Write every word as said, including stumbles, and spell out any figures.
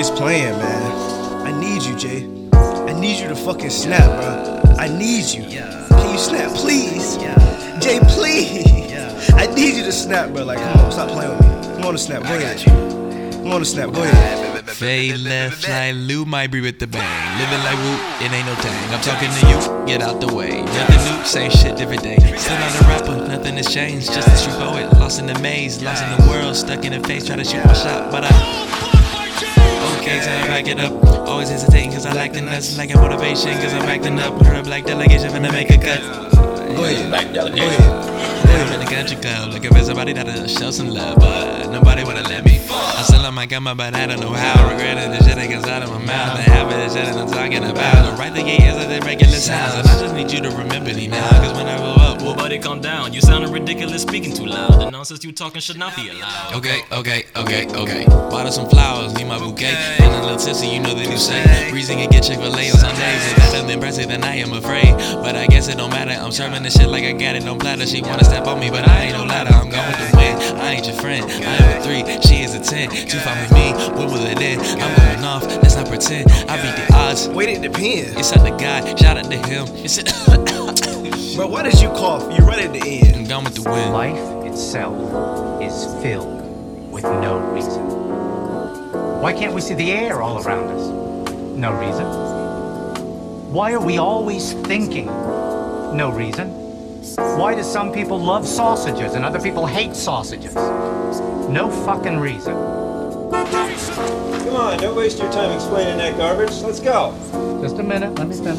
always playing, man. I need you, Jay. I need you to fucking snap, bro. I need you. Can you snap, please? Jay, please. I need you to snap, bro. Like, come on, stop playing with me. Come on to snap, go ahead. Come on to snap, go ahead. Fade left, like Lou Mibry with the bang. Living like Whoop, it ain't no tang. I'm talking to you, get out the way. Nothing new, same shit every day. Still not a rapper, nothing has changed. Just a true poet, lost in the maze, lost in the world, stuck in the face, trying to shoot my shot, but I. Okay, so I back it up. Always hesitating cause I lack the nuts. Lacking motivation cause I'm acting up. Heard a black delegation finna make a cut. Go ahead, black delegation. I'm in the country club looking for somebody that'll show some love, but nobody wanna let me fall. I still on my gamma, but I don't know how. Regretting the shit that comes out of my mouth. The habit of shit that I'm talking about. Right the gate is like they're regular sounds. And I just need you to remember me now. Cause when I roll up, well, buddy, calm down. You sounding ridiculous, speaking too loud. The nonsense you talking should not be allowed. Okay, okay, okay, okay. Bought us some flowers, need my bouquet. And a little tipsy, you know the new say. Reason can get Chick-fil-A on Sundays. If that doesn't impress it, then I am afraid. But I guess it don't matter. I'm serving this shit like I got it on platter. She wanna step on me, but I ain't no ladder. I'm gone with the wind. I ain't your friend. I am a three, she is a ten. Two five with me, when will it end? I'm going off, let's not pretend. I beat the odds. Wait, it depends. It's up to God, shout out to him. It's a bro, why did you cough? You right at the end. I'm gone with the wind. Life itself is filled with no reason. Why can't we see the air all around us? No reason. Why are we always thinking? No reason. Why do some people love sausages and other people hate sausages? No fucking reason. Come on, don't waste your time explaining that garbage. Let's go. Just a minute, let me finish.